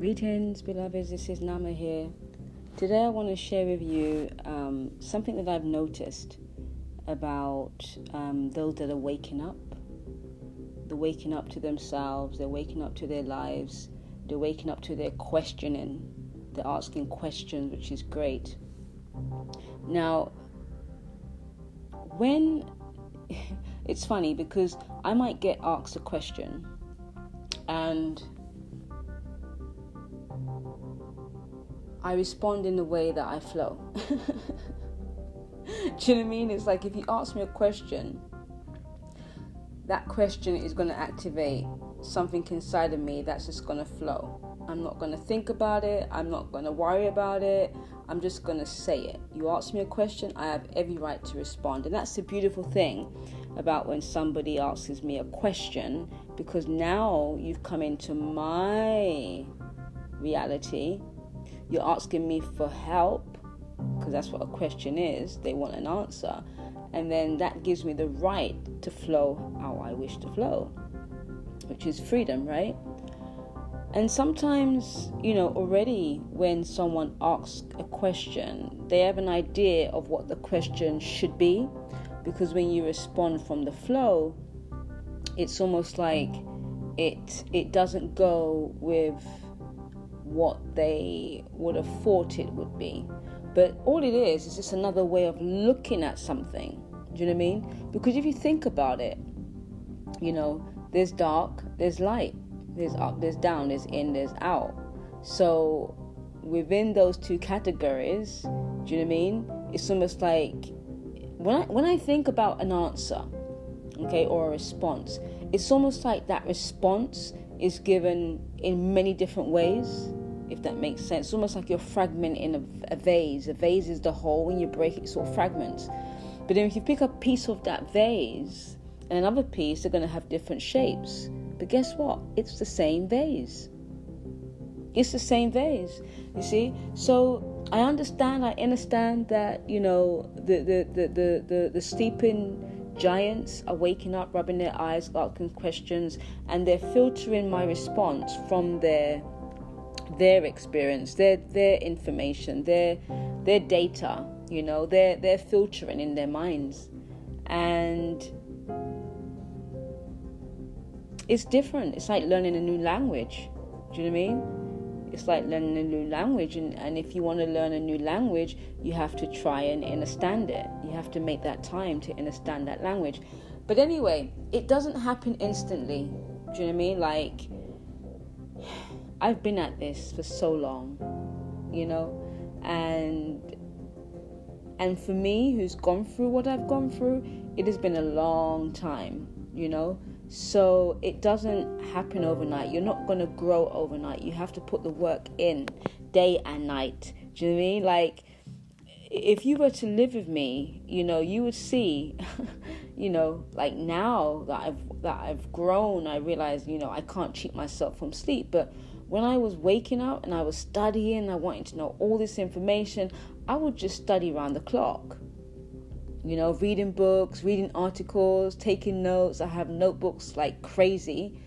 Greetings, beloveds. This is Nama here. Today I want to share with you something that I've noticed about those that are waking up. They're waking up to themselves, they're waking up to their lives, they're waking up to their questioning, they're asking questions, which is great. Now, when... it's funny because I might get asked a question and I respond in the way that I flow. Do you know what I mean? It's like if you ask me a question, that question is going to activate something inside of me that's just going to flow. I'm not going to think about it. I'm not going to worry about it. I'm just going to say it. You ask me a question, I have every right to respond. And that's the beautiful thing about when somebody asks me a question, because now you've come into my reality. You're asking me for help, because that's what a question is. They want an answer. And then that gives me the right to flow how I wish to flow, which is freedom, right? And sometimes, you know, already when someone asks a question, they have an idea of what the question should be, because when you respond from the flow, it's almost like it doesn't go with what they would have thought it would be. But all it is just another way of looking at something. Do you know what I mean? Because if you think about it, you know, there's dark, there's light. There's up, there's down, there's in, there's out. So within those two categories, do you know what I mean? It's almost like when I think about an answer, okay, or a response, it's almost like that response is given in many different ways, if that makes sense. It's almost like you're fragmenting a vase. A vase is the whole. When you break it, it's all fragments. But then if you pick a piece of that vase and another piece, they're going to have different shapes. But guess what? It's the same vase. It's the same vase, you see? So I understand that, you know, the sleeping giants are waking up, rubbing their eyes, asking questions, and they're filtering my response from their experience, their information, their data, you know, they're filtering in their minds. And it's different. It's like learning a new language. Do you know what I mean? It's like learning a new language. And if you want to learn a new language, you have to try and understand it. You have to make that time to understand that language. But anyway, it doesn't happen instantly. Do you know what I mean? Like, I've been at this for so long, you know? And for me, who's gone through what I've gone through, it has been a long time, you know? So it doesn't happen overnight. You're not going to grow overnight. You have to put the work in day and night. Do you know what I mean? Like, if you were to live with me, you know, you would see, you know, like now that I've grown, I realize, you know, I can't cheat myself from sleep. But when I was waking up and I was studying, I wanted to know all this information, I would just study around the clock. You know, reading books, reading articles, taking notes. I have notebooks like crazy,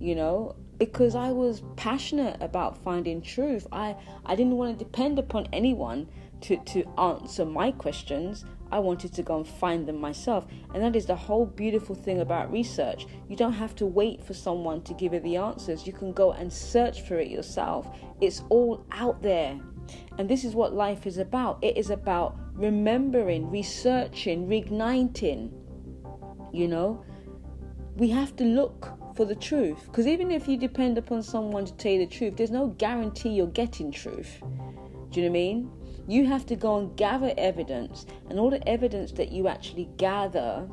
you know, because I was passionate about finding truth. I didn't want to depend upon anyone to answer my questions. I wanted to go and find them myself. And that is the whole beautiful thing about research. You don't have to wait for someone to give you the answers. You can go and search for it yourself. It's all out there. And this is what life is about. It is about remembering, researching, reigniting. You know, we have to look for the truth, because even if you depend upon someone to tell you the truth, there's no guarantee you're getting truth. Do you know what I mean? You have to go and gather evidence, and all the evidence that you actually gather,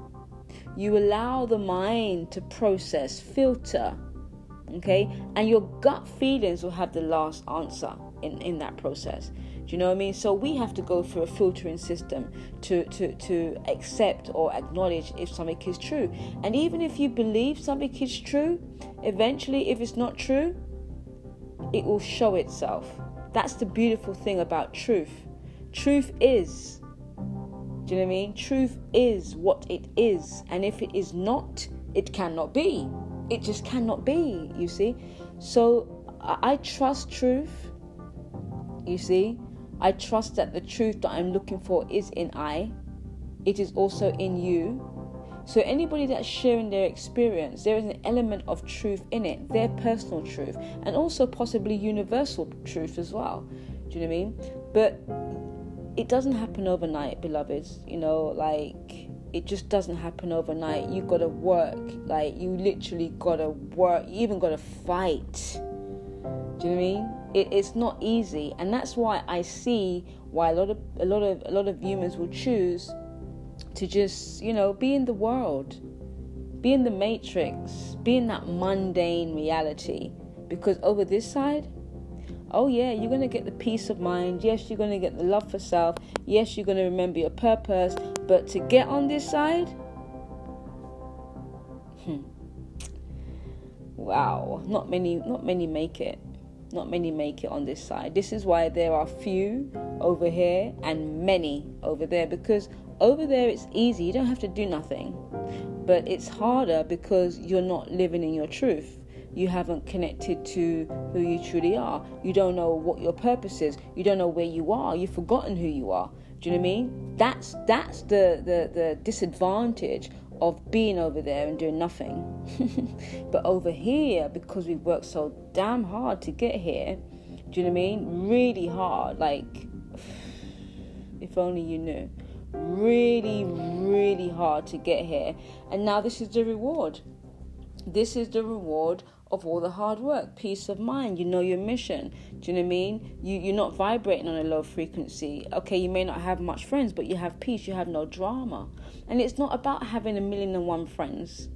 you allow the mind to process, filter, okay? And your gut feelings will have the last answer in that process. Do you know what I mean? So we have to go through a filtering system to accept or acknowledge if something is true. And even if you believe something is true, eventually if it's not true, it will show itself. That's the beautiful thing about truth. Truth is, do you know what I mean? Truth is what it is. And if it is not, it cannot be. It just cannot be, you see? So I trust truth. You see, I trust that the truth that I'm looking for is in I. It is also in you. So anybody that's sharing their experience, there is an element of truth in it, their personal truth, and also possibly universal truth as well. Do you know what I mean? But it doesn't happen overnight, beloveds. You know, like, it just doesn't happen overnight. You gotta work. Like, you literally gotta work. You even gotta fight. Do you know what I mean? It's not easy, and that's why I see why a lot of humans will choose to just, you know, be in the world, be in the matrix, be in that mundane reality, because over this side, oh yeah, you're going to get the peace of mind, yes, you're going to get the love for self, yes, you're going to remember your purpose, but to get on this side, wow, not many make it. Not many make it on this side. This is why there are few over here and many over there, because over there it's easy. You don't have to do nothing. But it's harder because you're not living in your truth. You haven't connected to who you truly are. You don't know what your purpose is. You don't know where you are. You've forgotten who you are. Do you know what I mean? That's the disadvantage of being over there and doing nothing. But over here, because we've worked so damn hard to get here, do you know what I mean? Really hard, like, if only you knew. Really, really hard to get here. And now this is the reward. This is the reward of all the hard work. Peace of mind, you know your mission. Do you know what I mean? You're not vibrating on a low frequency. Okay, you may not have much friends, but you have peace, you have no drama. And it's not about having 1,000,001 friends.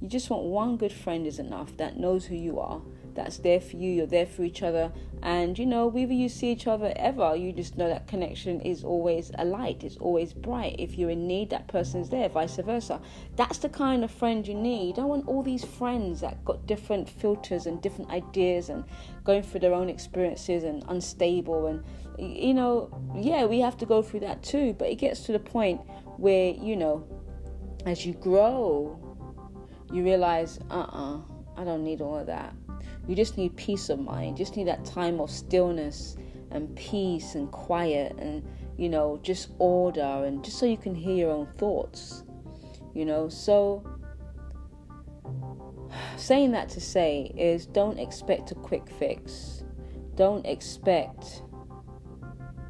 You just want one good friend is enough that knows who you are, that's there for you, you're there for each other. And, you know, whether you see each other ever, you just know that connection is always a light, it's always bright. If you're in need, that person's there, vice versa. That's the kind of friend you need. You don't want all these friends that got different filters and different ideas and going through their own experiences and unstable. And, you know, yeah, we have to go through that too. But it gets to the point where, you know, as you grow, you realize, I don't need all of that. You just need peace of mind. You just need that time of stillness and peace and quiet and, you know, just order, and just so you can hear your own thoughts, you know. So saying that to say is, don't expect a quick fix. Don't expect,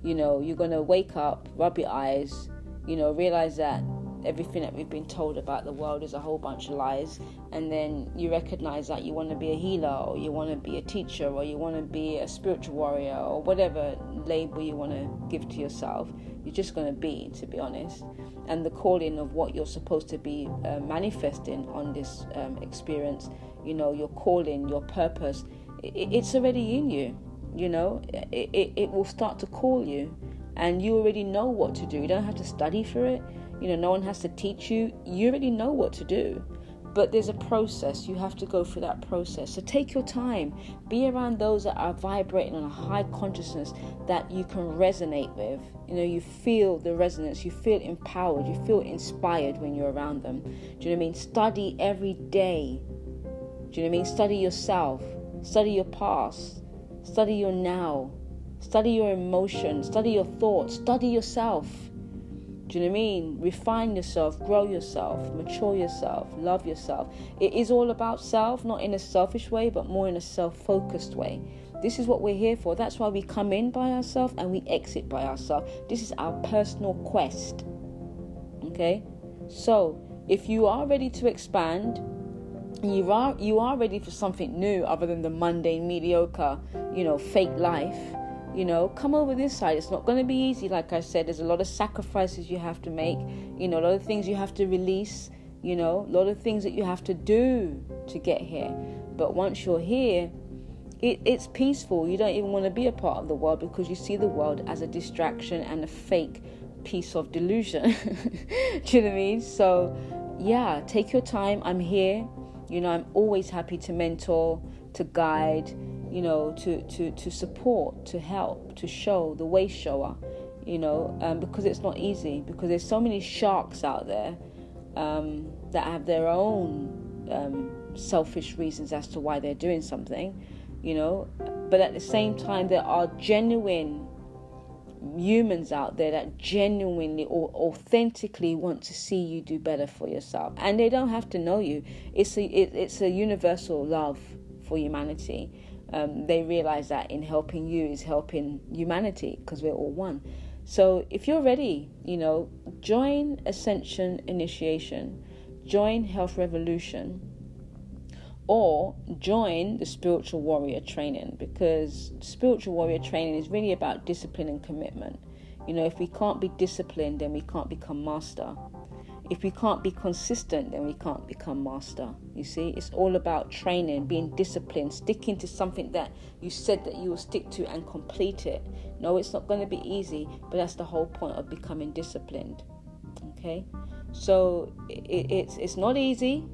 you know, you're going to wake up, rub your eyes, you know, realize that everything that we've been told about the world is a whole bunch of lies, and then you recognize that you want to be a healer, or you want to be a teacher, or you want to be a spiritual warrior, or whatever label you want to give to yourself. You're just going to be honest, and the calling of what you're supposed to be manifesting on this experience, you know, your calling, your purpose, it's already in you. You know, it will start to call you, and you already know what to do. You don't have to study for it. You know, no one has to teach you. You already know what to do. But there's a process. You have to go through that process. So take your time. Be around those that are vibrating on a high consciousness that you can resonate with. You know, you feel the resonance. You feel empowered. You feel inspired when you're around them. Do you know what I mean? Study every day. Do you know what I mean? Study yourself. Study your past. Study your now. Study your emotions. Study your thoughts. Study yourself. Do you know what I mean? Refine yourself, grow yourself, mature yourself, love yourself. It is all about self, not in a selfish way, but more in a self-focused way. This is what we're here for. That's why we come in by ourselves and we exit by ourselves. This is our personal quest. Okay? So, if you are ready to expand, you are ready for something new other than the mundane, mediocre, you know, fake life, you know, come over this side. It's not going to be easy. Like I said, there's a lot of sacrifices you have to make. You know, a lot of things you have to release. You know, a lot of things that you have to do to get here. But once you're here, it's peaceful. You don't even want to be a part of the world because you see the world as a distraction and a fake piece of delusion. Do you know what I mean? So, yeah, take your time. I'm here. You know, I'm always happy to mentor, to guide, you know, to support, to help, to show, the way shower, you know, because it's not easy, because there's so many sharks out there that have their own selfish reasons as to why they're doing something. you know. But at the same time, there are genuine humans out there that genuinely or authentically want to see you do better for yourself, and they don't have to know you. It's a universal love for humanity. They realize that in helping you is helping humanity, because we're all one. So if you're ready, you know, join Ascension Initiation, join Health Revolution, or join the Spiritual Warrior Training, because Spiritual Warrior Training is really about discipline and commitment. You know, if we can't be disciplined, then we can't become master. If we can't be consistent, then we can't become master. You see, it's all about training, being disciplined, sticking to something that you said that you will stick to and complete it. No, it's not going to be easy, but that's the whole point of becoming disciplined. Okay, so it's not easy.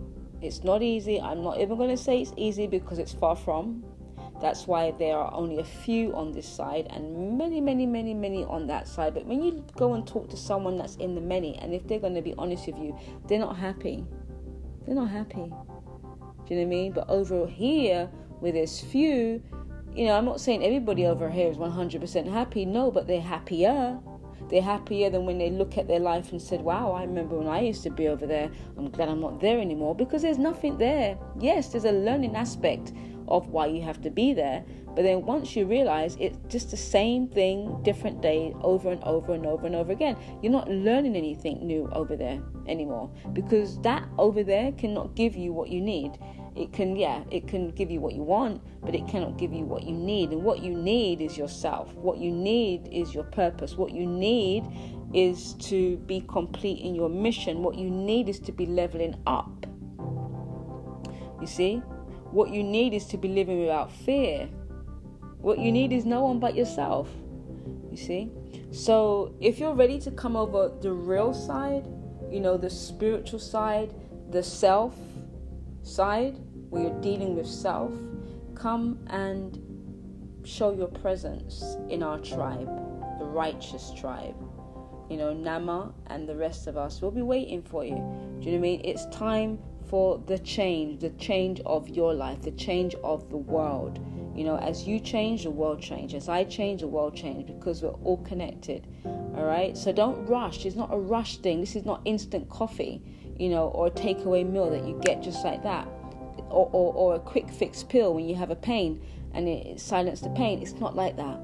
It's not easy. I'm not even going to say it's easy, because it's far from. That's why there are only a few on this side and many, many, many, many on that side. But when you go and talk to someone that's in the many, and if they're going to be honest with you, they're not happy. They're not happy. Do you know what I mean? But over here, with this few, you know, I'm not saying everybody over here is 100% happy. No, but they're happier. They're happier than when they look at their life and said, wow, I remember when I used to be over there. I'm glad I'm not there anymore, because there's nothing there. Yes, there's a learning aspect of why you have to be there, but then once you realize it's just the same thing, different day, over and over and over and over again, you're not learning anything new over there anymore, because that over there cannot give you what you need. It can give you what you want, but it cannot give you what you need. And what you need is yourself. What you need is your purpose. What you need is to be complete in your mission. What you need is to be leveling up. You see? What you need is to be living without fear. What you need is no one but yourself. You see? So if you're ready to come over the real side, you know, the spiritual side, the self side, where you're dealing with self, come and show your presence in our tribe, the righteous tribe. You know, Nama and the rest of us will be waiting for you. Do you know what I mean? It's time for the change of your life, the change of the world. You know, as you change, the world changes. As I change, the world changes, because we're all connected. All right? So don't rush. It's not a rush thing. This is not instant coffee, you know, or a takeaway meal that you get just like that, or a quick fix pill when you have a pain and it silences the pain. It's not like that.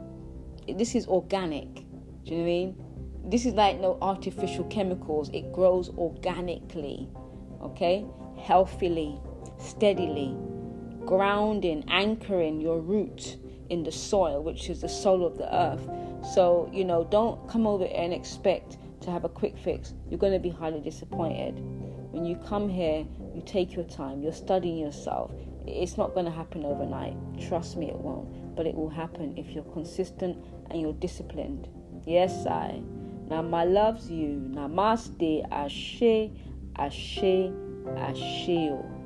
This is organic. Do you know what I mean? This is like no artificial chemicals. It grows organically, okay? Healthily, steadily, grounding, anchoring your root in the soil, which is the soul of the earth. So, you know, don't come over and expect to have a quick fix. You're going to be highly disappointed. When you come here, you take your time, you're studying yourself. It's not going to happen overnight. Trust me, it won't. But it will happen if you're consistent and you're disciplined. Yes, I. Nama loves you. Namaste. Ashe. Ashe. Asheo.